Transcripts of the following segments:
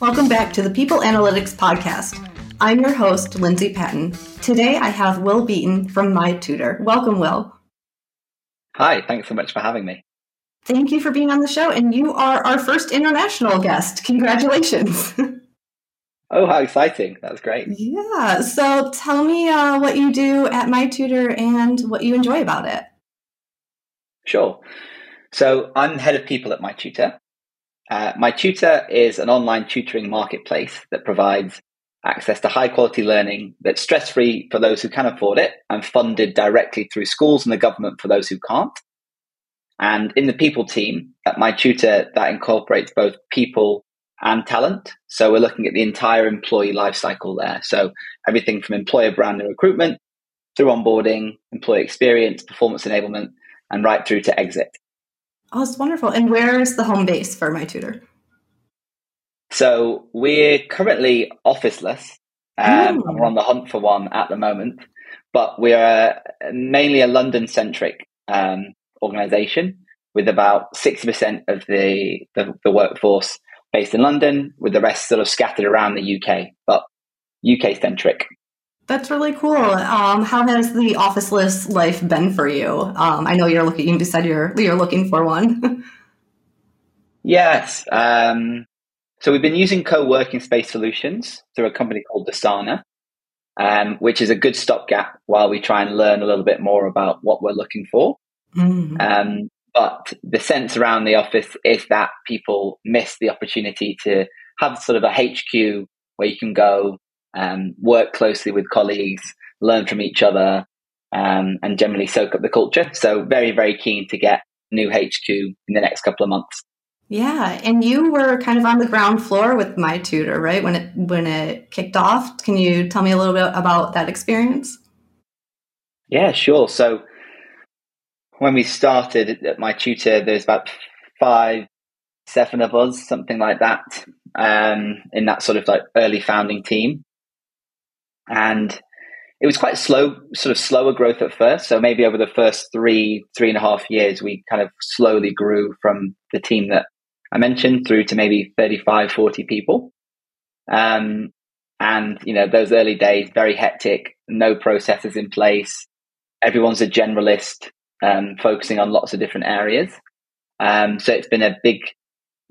Welcome back to the People Analytics Podcast. I'm your host, Lindsay Patton. Today I have Will Beaton from MyTutor. Welcome, Will. Hi, thanks so much for having me. Thank you for being on the show, and you are our first international guest. Congratulations. Oh, how exciting. That's great. Yeah. So tell me what you do at MyTutor and what you enjoy about it. Sure. So I'm head of people at MyTutor. MyTutor is an online tutoring marketplace that provides access to high-quality learning that's stress-free for those who can afford it and funded directly through schools and the government for those who can't. And in the people team at MyTutor, that incorporates both people and talent. So we're looking at the entire employee life cycle there. So everything from employer brand and recruitment through onboarding, employee experience, performance enablement, and right through to exit. Oh, it's wonderful. And where is the home base for MyTutor? So we're currently officeless. We're on the hunt for one at the moment, but we are mainly a London-centric organization with about 60% of the workforce based in London, with the rest sort of scattered around the UK, but UK-centric. That's really cool. How has the officeless life been for you? I know you said you're looking for one. Yes. So we've been using co-working space solutions through a company called Desana, which is a good stopgap while we try and learn a little bit more about what we're looking for. Mm-hmm. But the sense around the office is that people miss the opportunity to have sort of a HQ where you can go work closely with colleagues, learn from each other, and generally soak up the culture. So very, very keen to get new HQ in the next couple of months. Yeah, and you were kind of on the ground floor with MyTutor, right? When it kicked off. Can you tell me a little bit about that experience? Yeah, sure. So when we started at MyTutor, there's about 5-7 of us, something like that, in that sort of like early founding team. And it was quite slow, sort of slower growth at first. So maybe over the first 3.5 years, we kind of slowly grew from the team that I mentioned through to maybe 35-40 people. And, you know, those early days, very hectic, no processes in place. Everyone's a generalist. Focusing on lots of different areas. So it's been a big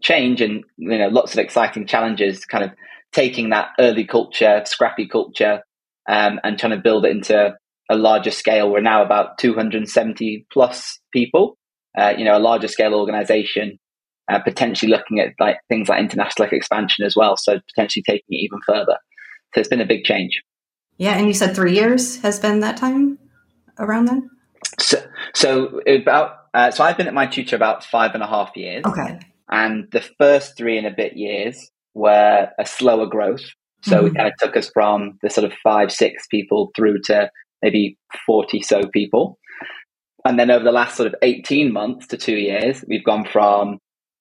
change and, you know, lots of exciting challenges, kind of taking that early culture, scrappy culture, and trying to build it into a larger scale. We're now about 270 plus people, you know, a larger scale organization, potentially looking at like things like international expansion as well. So potentially taking it even further. So it's been a big change. Yeah. And you said 3 years has been that time around then? So I've been at MyTutor about 5.5 years. Okay. And the first 3 and a bit years were a slower growth. So it kind of took us from the sort of 5-6 people through to maybe 40 so people. And then over the last sort of 18 months to 2 years, we've gone from,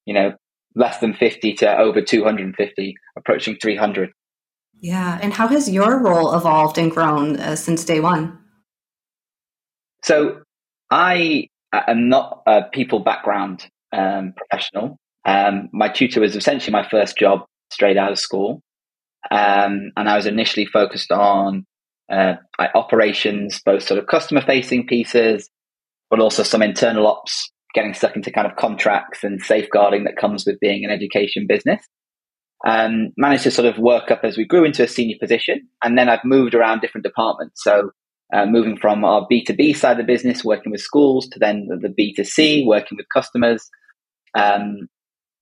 you know, less than 50 to over 250, approaching 300. Yeah. And how has your role evolved and grown since day one? So I am not a people background professional. MyTutor was essentially my first job straight out of school. And I was initially focused on operations, both sort of customer facing pieces, but also some internal ops, getting stuck into kind of contracts and safeguarding that comes with being an education business. Managed to sort of work up as we grew into a senior position. And then I've moved around different departments. So moving from our B2B side of the business, working with schools, to then the B2C, working with customers, to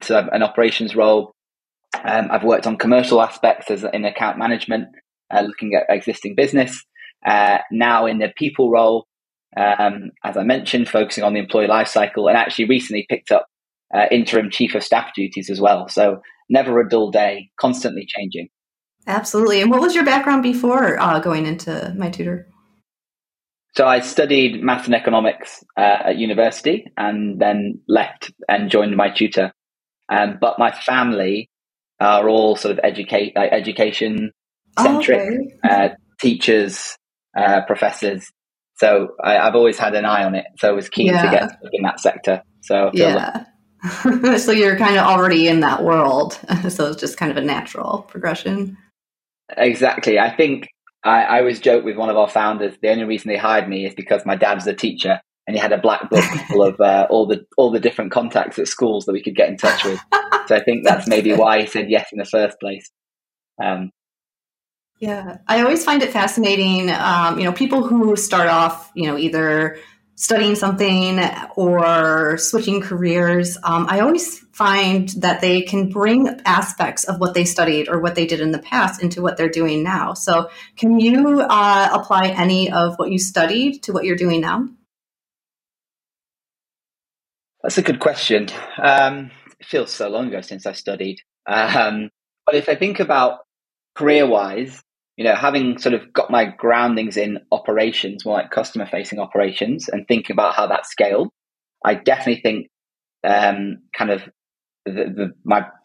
an operations role. I've worked on commercial aspects as in account management, looking at existing business. Now in the people role, as I mentioned, focusing on the employee life cycle, and actually recently picked up interim chief of staff duties as well. So never a dull day, constantly changing. Absolutely. And what was your background before going into MyTutor? So I studied maths and economics at university, and then left and joined MyTutor. But my family are all sort of education centric, teachers, professors, So I've always had an eye on it. So I was keen to get in that sector. So So you're kind of already in that world. So it's just kind of a natural progression. Exactly. I think I always joke with one of our founders, the only reason they hired me is because my dad's a teacher and he had a black book full of all the different contacts at schools that we could get in touch with. So I think that's maybe why he said yes in the first place. Yeah, I always find it fascinating, people who start off, either studying something or switching careers. I always find that they can bring aspects of what they studied or what they did in the past into what they're doing now. So can you apply any of what you studied to what you're doing now? That's a good question. It feels so long ago since I studied. But if I think about career-wise, having sort of got my groundings in operations, more like customer-facing operations, and thinking about how that scaled, I definitely think my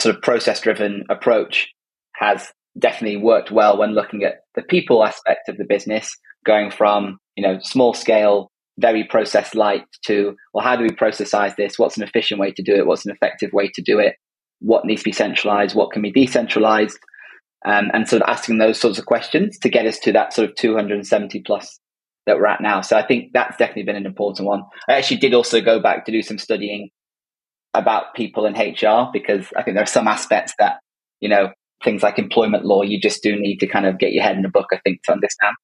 sort of process-driven approach has definitely worked well when looking at the people aspect of the business, going from, small scale, very process-light to, well, how do we processize this? What's an efficient way to do it? What's an effective way to do it? What needs to be centralized? What can be decentralized? And sort of asking those sorts of questions to get us to that sort of 270 plus that we're at now. So I think that's definitely been an important one. I actually did also go back to do some studying about people in HR, because I think there are some aspects that, things like employment law, you just do need to kind of get your head in the book, I think, to understand.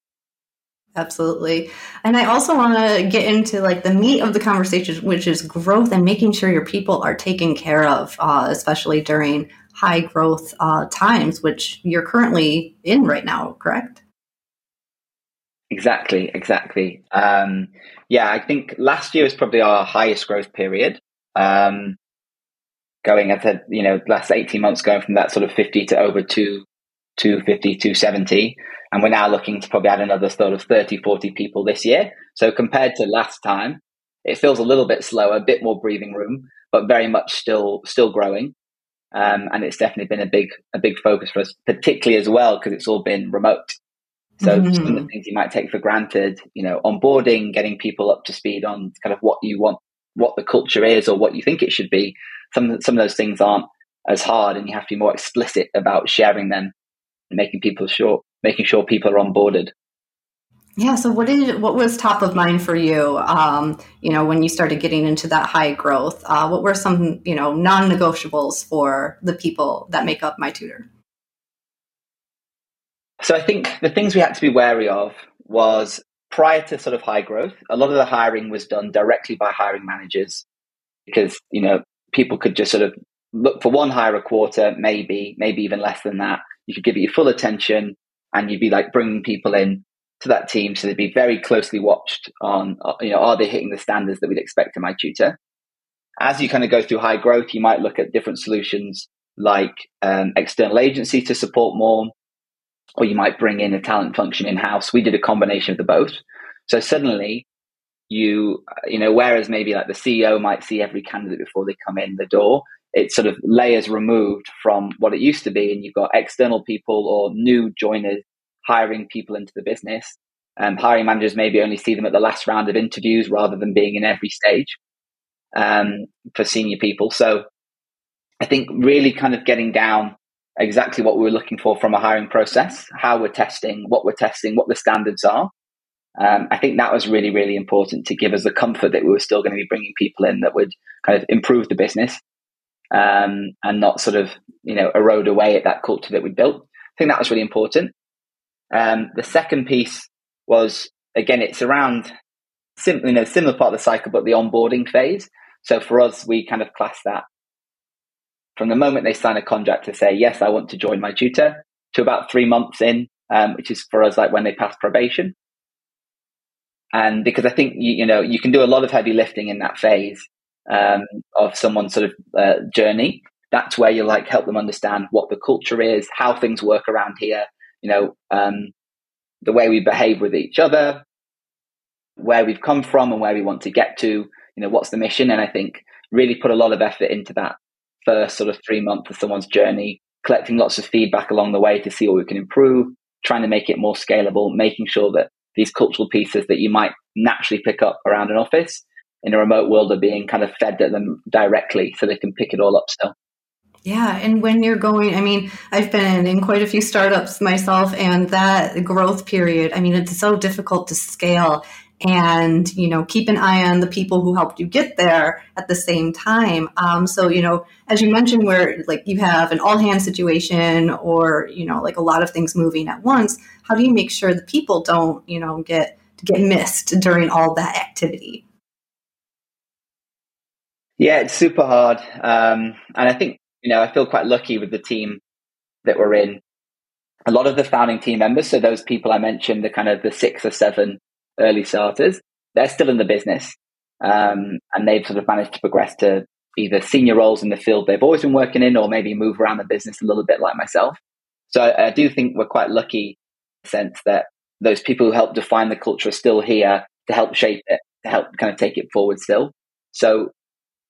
Absolutely. And I also want to get into the meat of the conversation, which is growth and making sure your people are taken care of, especially during high growth times, which you're currently in right now, correct? Exactly. I think last year was probably our highest growth period. Going at the, last 18 months, going from that sort of 50 to over 250, 270. And we're now looking to probably add another sort of 30, 40 people this year. So compared to last time, it feels a little bit slower, a bit more breathing room, but very much still growing. And it's definitely been a big focus for us, particularly as well, because it's all been remote. So some of the things you might take for granted, onboarding, getting people up to speed on kind of what you want, what the culture is or what you think it should be. Some of those things aren't as hard, and you have to be more explicit about sharing them and making sure people are onboarded. Yeah. So what was top of mind for you, when you started getting into that high growth? What were some, non-negotiables for the people that make up MyTutor? So I think the things we had to be wary of was, prior to sort of high growth, a lot of the hiring was done directly by hiring managers, because, people could just sort of look for one hire a quarter, maybe even less than that. You could give it your full attention and you'd be bringing people in to that team, so they'd be very closely watched on, are they hitting the standards that we'd expect in MyTutor? As you kind of go through high growth, you might look at different solutions like external agency to support more, or you might bring in a talent function in-house. We did a combination of the both. So suddenly, whereas maybe the CEO might see every candidate before they come in the door, it's sort of layers removed from what it used to be, and you've got external people or new joiners hiring people into the business. Hiring managers maybe only see them at the last round of interviews rather than being in every stage for senior people. So I think really kind of getting down exactly what we were looking for from a hiring process, how we're testing, what the standards are. I think that was really, really important to give us the comfort that we were still going to be bringing people in that would kind of improve the business and not sort of, erode away at that culture that we built. I think that was really important. The second piece was, again, it's around similar part of the cycle, but the onboarding phase. So for us, we kind of class that from the moment they sign a contract to say, yes, I want to join MyTutor, to about 3 months in, which is for us, when they pass probation. And because I think, you can do a lot of heavy lifting in that phase of someone's sort of journey. That's where you help them understand what the culture is, how things work around here. The way we behave with each other, where we've come from and where we want to get to, what's the mission. And I think really put a lot of effort into that first sort of 3 months of someone's journey, collecting lots of feedback along the way to see what we can improve, trying to make it more scalable, making sure that these cultural pieces that you might naturally pick up around an office in a remote world are being kind of fed at them directly so they can pick it all up still. Yeah. And when you're going, I mean, I've been in quite a few startups myself, and that growth period, I mean, it's so difficult to scale and, you know, keep an eye on the people who helped you get there at the same time. So, you know, as you mentioned, where like you have an all hands situation or, you know, like a lot of things moving at once, how do you make sure the people don't, you know, get missed during all that activity? Yeah, it's super hard. And I think, you know, I feel quite lucky with the team that we're in. A lot of the founding team members, so those people I mentioned, the kind of the 6 or 7 early starters, they're still in the business. And they've sort of managed to progress to either senior roles in the field they've always been working in, or maybe move around the business a little bit like myself. So I do think we're quite lucky in the sense that those people who helped define the culture are still here to help shape it, to help kind of take it forward still. So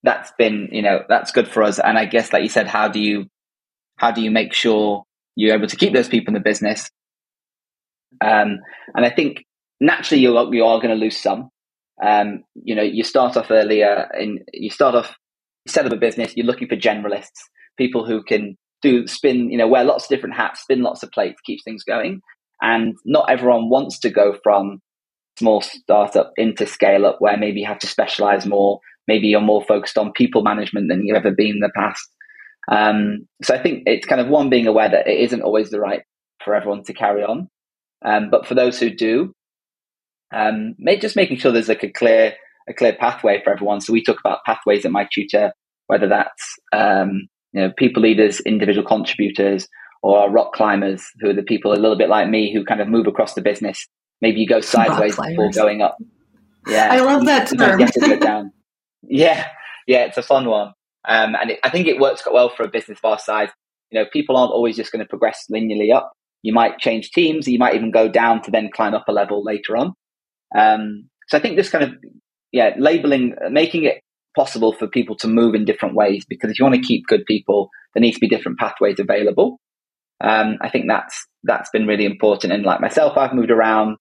that's been, you know, that's good for us. And I guess, like you said, how do you make sure you're able to keep those people in the business? And I think naturally you are going to lose some. You know, you start off earlier and you set up a business, you're looking for generalists, people who can wear lots of different hats, spin lots of plates, keep things going. And not everyone wants to go from small startup into scale up, where maybe you have to specialize more. Maybe you're more focused on people management than you've ever been in the past. So I think it's kind of one, being aware that it isn't always the right for everyone to carry on. But for those who do, just making sure there's like a clear pathway for everyone. So we talk about pathways at MyTutor, whether that's people leaders, individual contributors, or rock climbers, who are the people a little bit like me who kind of move across the business. Maybe you go sideways before going up. Yeah, I love that term. Get it down. Yeah, it's a fun one. I think it works quite well for a business of our size. You know, people aren't always just going to progress linearly up. You might change teams, you might even go down to then climb up a level later on. So I think this kind of, labeling, making it possible for people to move in different ways, because if you want to keep good people, there needs to be different pathways available. I think that's been really important. And like myself, I've moved around.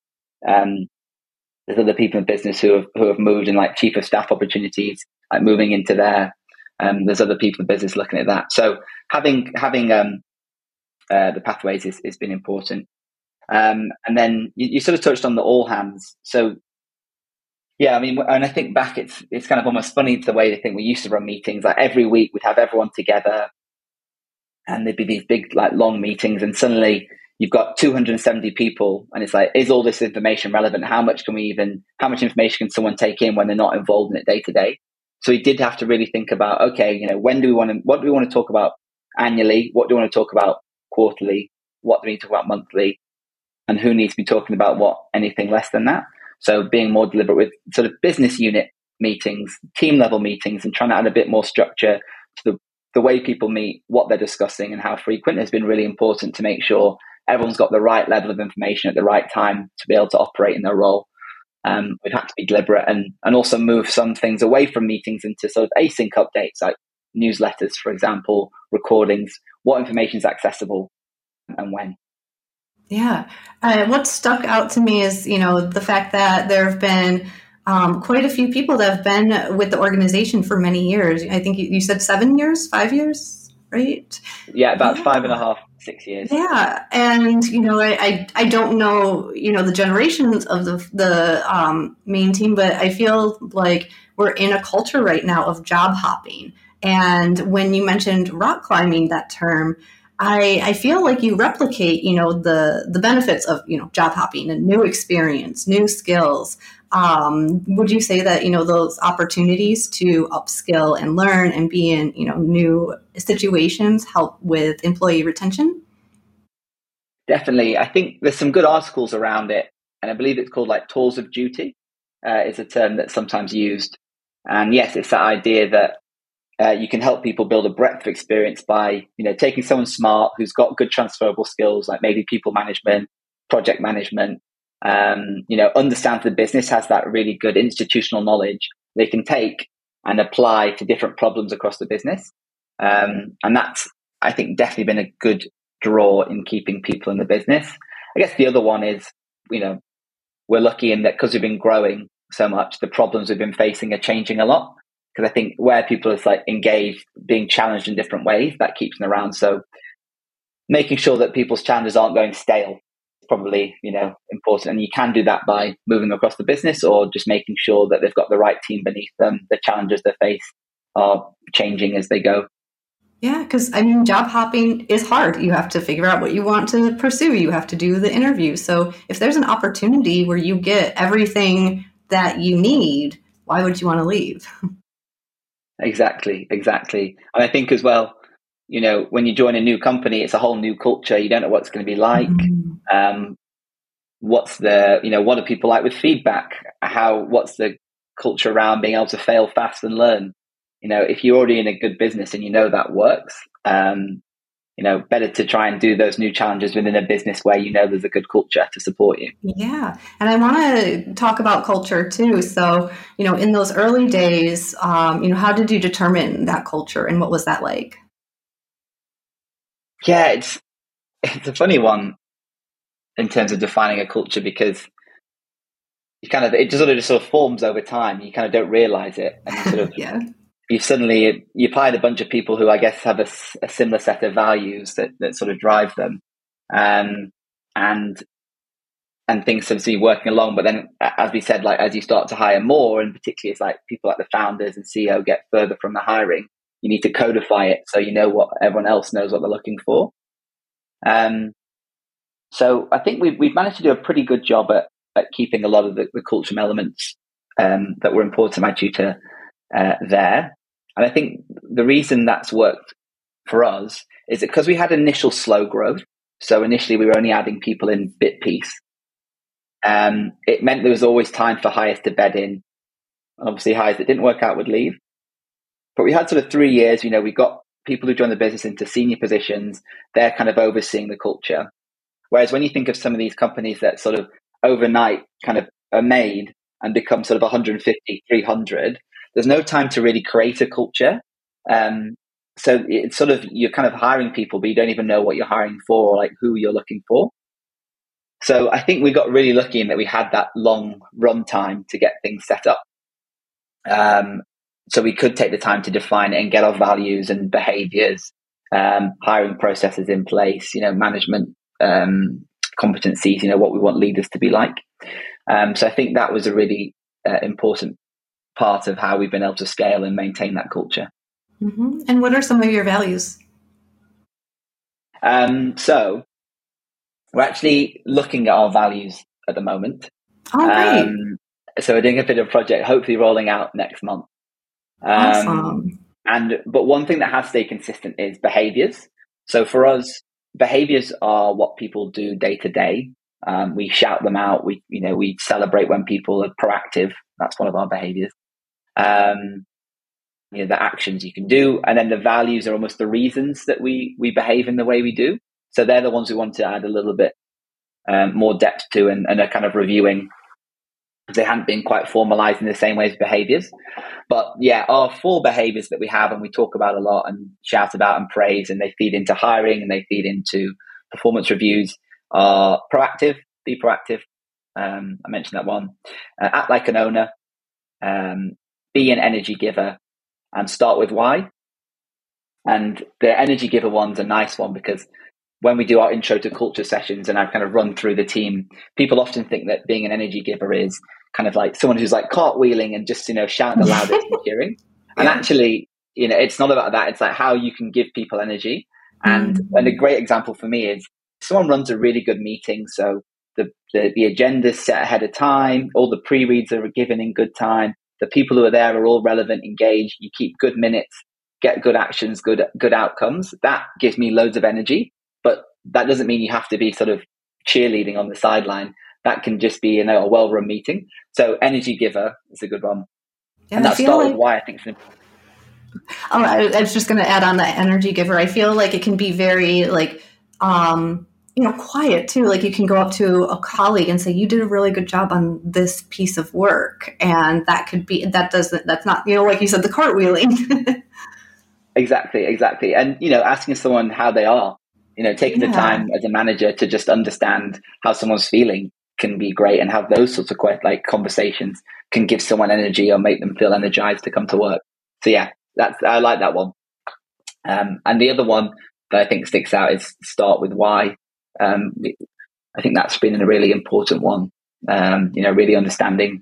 There's other people in business who have moved in, like chief of staff opportunities, like moving into there. There's other people in business looking at that. So having the pathways has been important. And then you sort of touched on the all hands. So yeah, I mean, and I think back, it's kind of almost funny the way they think we used to run meetings. Like every week we'd have everyone together, and there'd be these big, like long meetings, and suddenly you've got 270 people, and it's like, is all this information relevant? How much information can someone take in when they're not involved in it day to day? So we did have to really think about, okay, you know, what do we want to talk about annually? What do we want to talk about quarterly? What do we need to talk about monthly? And who needs to be talking about what, anything less than that? So being more deliberate with sort of business unit meetings, team level meetings, and trying to add a bit more structure to the way people meet, what they're discussing, and how frequent has been really important to make sure everyone's got the right level of information at the right time to be able to operate in their role. We've had to be deliberate and also move some things away from meetings into sort of async updates, like newsletters, for example, recordings, what information is accessible and when. Yeah. What stuck out to me is, you know, the fact that there have been quite a few people that have been with the organization for many years. I think you said 7 years, 5 years, right? Yeah, about 5.5. 6 years. Yeah. And, you know, I don't know, you know, the generations of the main team, but I feel like we're in a culture right now of job hopping. And when you mentioned rock climbing, that term, I feel like you replicate, you know, the benefits of, you know, job hopping and new experience, new skills. Would you say that, you know, those opportunities to upskill and learn and be in, you know, new situations help with employee retention? Definitely. I think there's some good articles around it. And I believe it's called like tours of duty is a term that's sometimes used. And yes, it's that idea that you can help people build a breadth of experience by, you know, taking someone smart who's got good transferable skills, like maybe people management, project management, you know, understands the business, has that really good institutional knowledge they can take and apply to different problems across the business. And that's, I think, definitely been a good draw in keeping people in the business. I guess the other one is, you know, we're lucky in that because we've been growing so much, the problems we've been facing are changing a lot. Because I think where people is like engaged, being challenged in different ways, that keeps them around. So making sure that people's challenges aren't going stale is probably, you know, important. And you can do that by moving across the business or just making sure that they've got the right team beneath them. The challenges they face are changing as they go. Yeah, because I mean, job hopping is hard. You have to figure out what you want to pursue. You have to do the interview. So if there's an opportunity where you get everything that you need, why would you want to leave? Exactly, exactly. And I think as well, you know, when you join a new company, it's a whole new culture. You don't know what it's going to be like. Mm-hmm. What are people like with feedback? What's the culture around being able to fail fast and learn? You know, if you're already in a good business and you know that works, better to try and do those new challenges within a business where you know there's a good culture to support you. Yeah. And I want to talk about culture too. So, you know, in those early days, how did you determine that culture and what was that like? Yeah, it's a funny one in terms of defining a culture, because you kind of, it just sort of forms over time. You kind of don't realize it. And sort of, yeah. You've hired a bunch of people who I guess have a similar set of values that sort of drive them. And things seem to be working along. But then, as we said, like, as you start to hire more, and particularly it's like people like the founders and CEO get further from the hiring, you need to codify it. So, you know, what everyone else knows what they're looking for. So I think we've managed to do a pretty good job at keeping a lot of the culture elements that were important to my tutor there. And I think the reason that's worked for us is that because we had initial slow growth, so initially we were only adding people in bit piece, it meant there was always time for hires to bed in. Obviously hires that didn't work out would leave, but we had sort of 3 years, you know, we got people who joined the business into senior positions. They're kind of overseeing the culture, whereas when you think of some of these companies that sort of overnight kind of are made and become sort of 150, 300, there's no time to really create a culture. So it's sort of, you're kind of hiring people, but you don't even know what you're hiring for or like who you're looking for. So I think we got really lucky in that we had that long run time to get things set up. So we could take the time to define it and get our values and behaviors, hiring processes in place, you know, management competencies, you know, what we want leaders to be like. So I think that was a really important part of how we've been able to scale and maintain that culture. Mm-hmm. And what are some of your values? So we're actually looking at our values at the moment. All right. So we're doing a bit of a project, hopefully rolling out next month. Awesome. But one thing that has to stay consistent is behaviors. So for us, behaviors are what people do day to day. We shout them out. We celebrate when people are proactive. That's one of our behaviors. The actions you can do, and then the values are almost the reasons that we behave in the way we do. So they're the ones we want to add a little bit more depth to, and are kind of reviewing. They hadn't been quite formalized in the same way as behaviors, but yeah, our 4 behaviors that we have and we talk about a lot and shout about and praise, and they feed into hiring and they feed into performance reviews, are proactive, be proactive. I mentioned that one. Act like an owner, be an energy giver, and start with why. And the energy giver one's a nice one, because when we do our intro to culture sessions and I've kind of run through the team, people often think that being an energy giver is kind of like someone who's like cartwheeling and just, you know, shouting the loudest you're hearing. And actually, you know, it's not about that. It's like how you can give people energy. And a great example for me is someone runs a really good meeting. So the agenda's set ahead of time, all the pre-reads are given in good time, the people who are there are all relevant, engaged, you keep good minutes, get good actions, good outcomes. That gives me loads of energy, but that doesn't mean you have to be sort of cheerleading on the sideline. That can just be, you know, a well-run meeting. So energy giver is a good one. Yeah, and that's why I think it's important. Oh, I was just going to add on that energy giver. I feel like it can be very like, quiet too. Like you can go up to a colleague and say, you did a really good job on this piece of work. And that could be, that's not, you know, like you said, the cartwheeling. Exactly. And, you know, asking someone how they are, you know, taking the time as a manager to just understand how someone's feeling can be great, and have those sorts of conversations can give someone energy or make them feel energized to come to work. So yeah, I like that one. And the other one that I think sticks out is start with why. I think that's been a really important one. Really understanding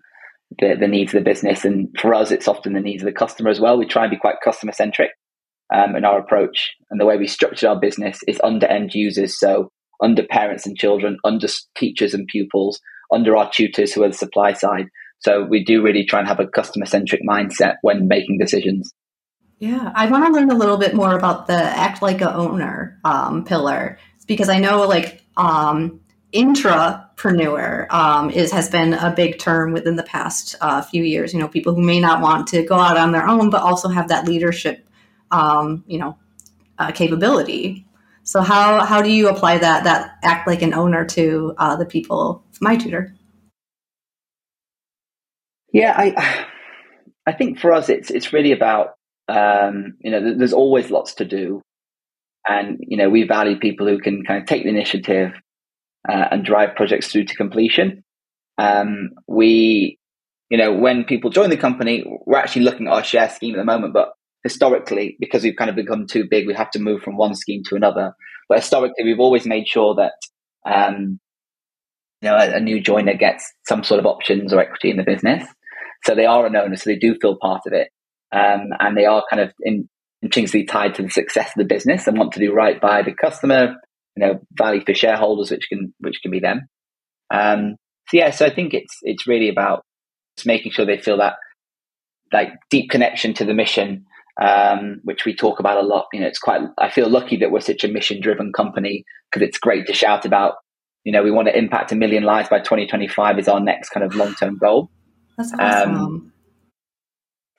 the needs of the business, and for us, it's often the needs of the customer as well. We try and be quite customer centric in our approach, and the way we structure our business is under end users, so under parents and children, under teachers and pupils, under our tutors who are the supply side. So we do really try and have a customer centric mindset when making decisions. Yeah, I want to learn a little bit more about the act like a owner pillar, because I know intrapreneur has been a big term within the past few years. You know, people who may not want to go out on their own, but also have that leadership, capability. So how do you apply that act like an owner to the people of MyTutor? Yeah, I think for us it's really about there's always lots to do, and we value people who can kind of take the initiative and drive projects through to completion. When people join the company, we're actually looking at our share scheme at the moment, but historically, because we've kind of become too big, we have to move from one scheme to another. But historically, we've always made sure that a new joiner gets some sort of options or equity in the business, so they are an owner, so they do feel part of it, and they are kind of intrinsically tied to the success of the business and want to do right by the customer. Value for shareholders, which can be them. So I think it's really about just making sure they feel that deep connection to the mission. Which we talk about a lot. I feel lucky that we're such a mission-driven company, because it's great to shout about, we want to impact 1 million lives by 2025 is our next kind of long-term goal. That's awesome.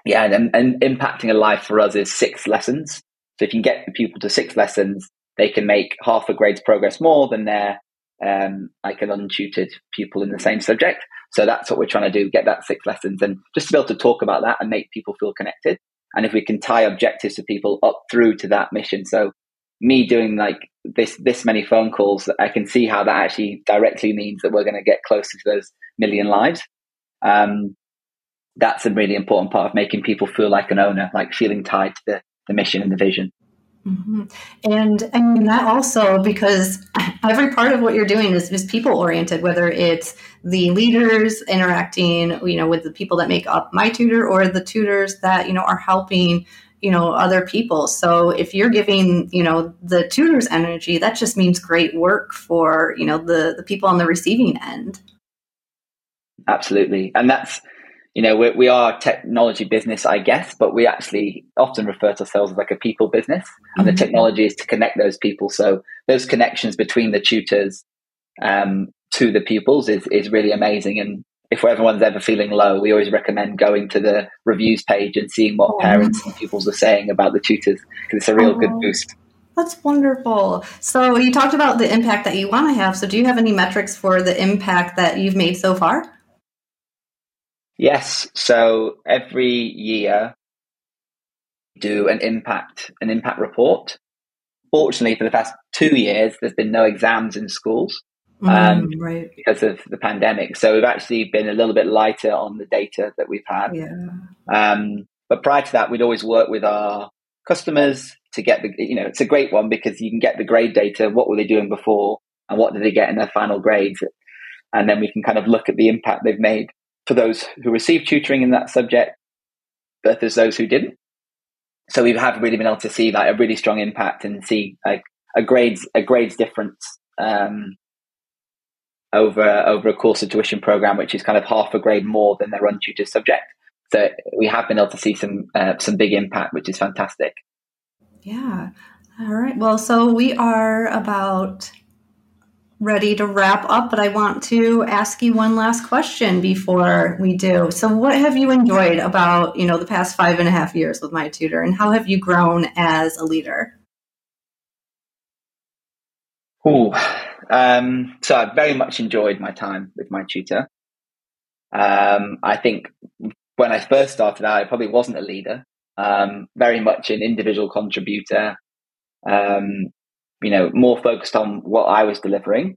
And impacting a life for us is 6 lessons. So if you can get the pupil to 6 lessons, they can make half a grade's progress more than their an untutored pupil in the same subject. So that's what we're trying to do, get that 6 lessons, and just to be able to talk about that and make people feel connected. And if we can tie objectives to people up through to that mission. So me doing this many phone calls, I can see how that actually directly means that we're going to get closer to those 1 million lives. That's a really important part of making people feel like an owner, feeling tied to the mission and the vision. Mm-hmm. And I mean, that also, because every part of what you're doing is people oriented, whether it's the leaders interacting, with the people that make up MyTutor, or the tutors that, are helping, other people. So if you're giving, the tutors energy, that just means great work for, the people on the receiving end. Absolutely. And that's, we are a technology business, I guess, but we actually often refer to ourselves as a people business, and mm-hmm. The technology is to connect those people. So those connections between the tutors to the pupils is really amazing. And if everyone's ever feeling low, we always recommend going to the reviews page and seeing what parents and pupils are saying about the tutors, because it's a real good boost. That's wonderful. So you talked about the impact that you want to have. So do you have any metrics for the impact that you've made so far? Yes. So every year we do an impact report. Fortunately, for the past 2 years, there's been no exams in schools because of the pandemic. So we've actually been a little bit lighter on the data that we've had. Yeah. But prior to that, we'd always work with our customers to get it's a great one because you can get the grade data. What were they doing before, and what did they get in their final grades? And then we can kind of look at the impact they've made for those who received tutoring in that subject versus those who didn't. So we have really been able to see a really strong impact and see a grades difference over a course of tuition program, which is kind of half a grade more than their untutored subject. So we have been able to see some big impact, which is fantastic. Yeah. All right. Well, so we are about ready to wrap up, but I want to ask you one last question before we do. So what have you enjoyed about, the past 5.5 years with MyTutor, and how have you grown as a leader? So I've very much enjoyed my time with MyTutor. I think when I first started out, I probably wasn't a leader, very much an individual contributor, more focused on what I was delivering.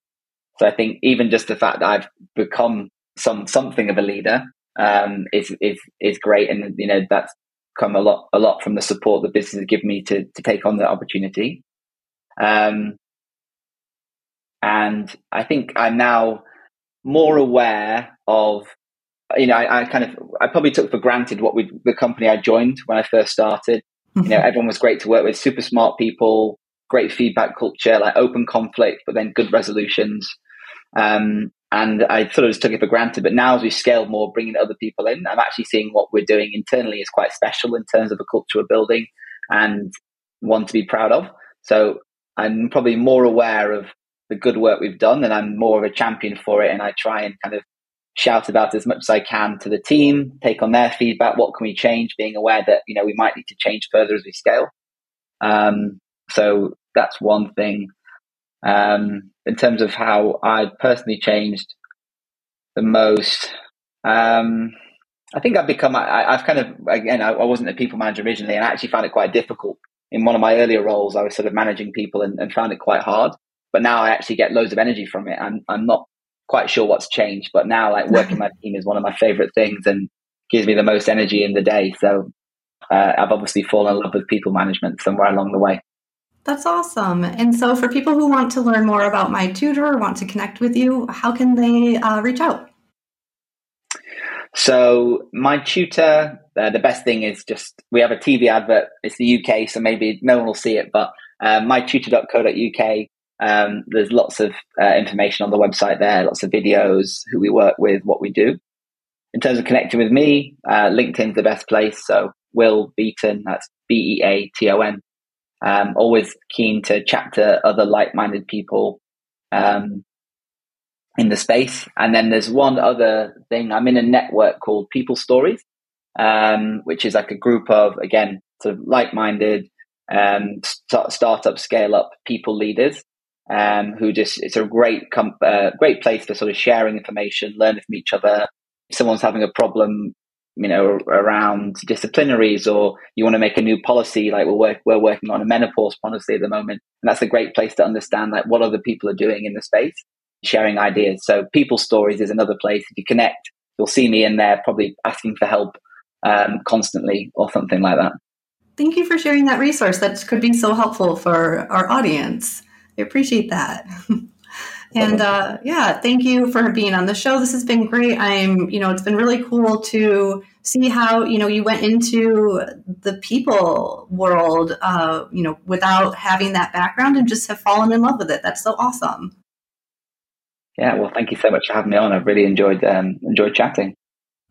So I think even just the fact that I've become something of a leader is great, and you know that's come a lot from the support the business has given me to take on the opportunity. And I think I'm now more aware of, you know, I probably took for granted what the company I joined when I first started. Mm-hmm. You know, everyone was great to work with, super smart people, great feedback culture, like open conflict, but then good resolutions. And I sort of just took it for granted. But now as we scale more, bringing other people in, I'm actually seeing what we're doing internally is quite special in terms of a culture we're building and one to be proud of. So I'm probably more aware of the good work we've done, and I'm more of a champion for it. And I try and kind of shout about it as much as I can to the team, take on their feedback. What can we change? Being aware that, you know, we might need to change further as we scale. So that's one thing. In terms of how I personally changed the most, I think I've become, I wasn't a people manager originally, and I actually found it quite difficult. In one of my earlier roles, I was sort of managing people and found it quite hard. But now I actually get loads of energy from it. I'm not quite sure what's changed, but now like working my team is one of my favorite things and gives me the most energy in the day. So I've obviously fallen in love with people management somewhere along the way. That's awesome. And so for people who want to learn more about MyTutor or want to connect with you, how can they reach out? So MyTutor, the best thing is just, we have a TV advert. It's the UK, so maybe no one will see it, but mytutor.co.uk. There's lots of information on the website there, lots of videos, who we work with, what we do. In terms of connecting with me, LinkedIn's the best place. So Will Beaton, that's Beaton. Always keen to chat to other like-minded people in the space. And then there's one other thing. I'm in a network called PeopleStories, which is like a group of, again, sort of like-minded startup, scale-up people leaders. It's a great place for sort of sharing information, learning from each other. If someone's having a problem, you know, around disciplinaries, or you want to make a new policy, like we're working on a menopause policy at the moment, and that's a great place to understand like what other people are doing in the space, sharing ideas. So People Stories is another place. If you connect, you'll see me in there probably asking for help constantly or something like that. Thank you for sharing that resource. That could be so helpful for our audience. I appreciate that. And thank you for being on the show. This has been great. It's been really cool to see how, you know, you went into the people world, without having that background and just have fallen in love with it. That's so awesome. Yeah. Well, thank you so much for having me on. I've really enjoyed chatting.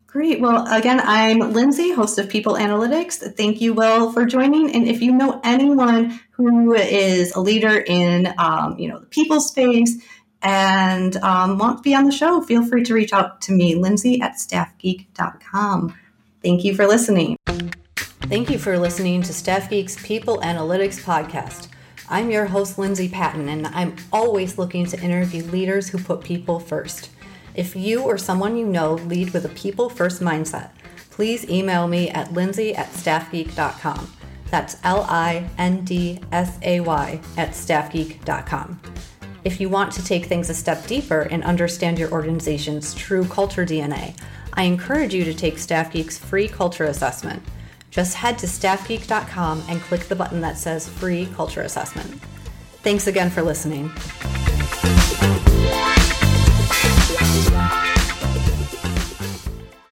Great. Well, again, I'm Lindsay, host of People Analytics. Thank you, Will, for joining. And if you know anyone who is a leader in, the people space, and want to be on the show, feel free to reach out to me, Lindsay at staffgeek.com. Thank you for listening. Thank you for listening to Staff Geek's People Analytics Podcast. I'm your host, Lindsay Patton, and I'm always looking to interview leaders who put people first. If you or someone you know lead with a people-first mindset, please email me at lindsay at staffgeek.com. That's LINDSAY at staffgeek.com. If you want to take things a step deeper and understand your organization's true culture DNA, I encourage you to take Staff Geek's free culture assessment. Just head to staffgeek.com and click the button that says free culture assessment. Thanks again for listening.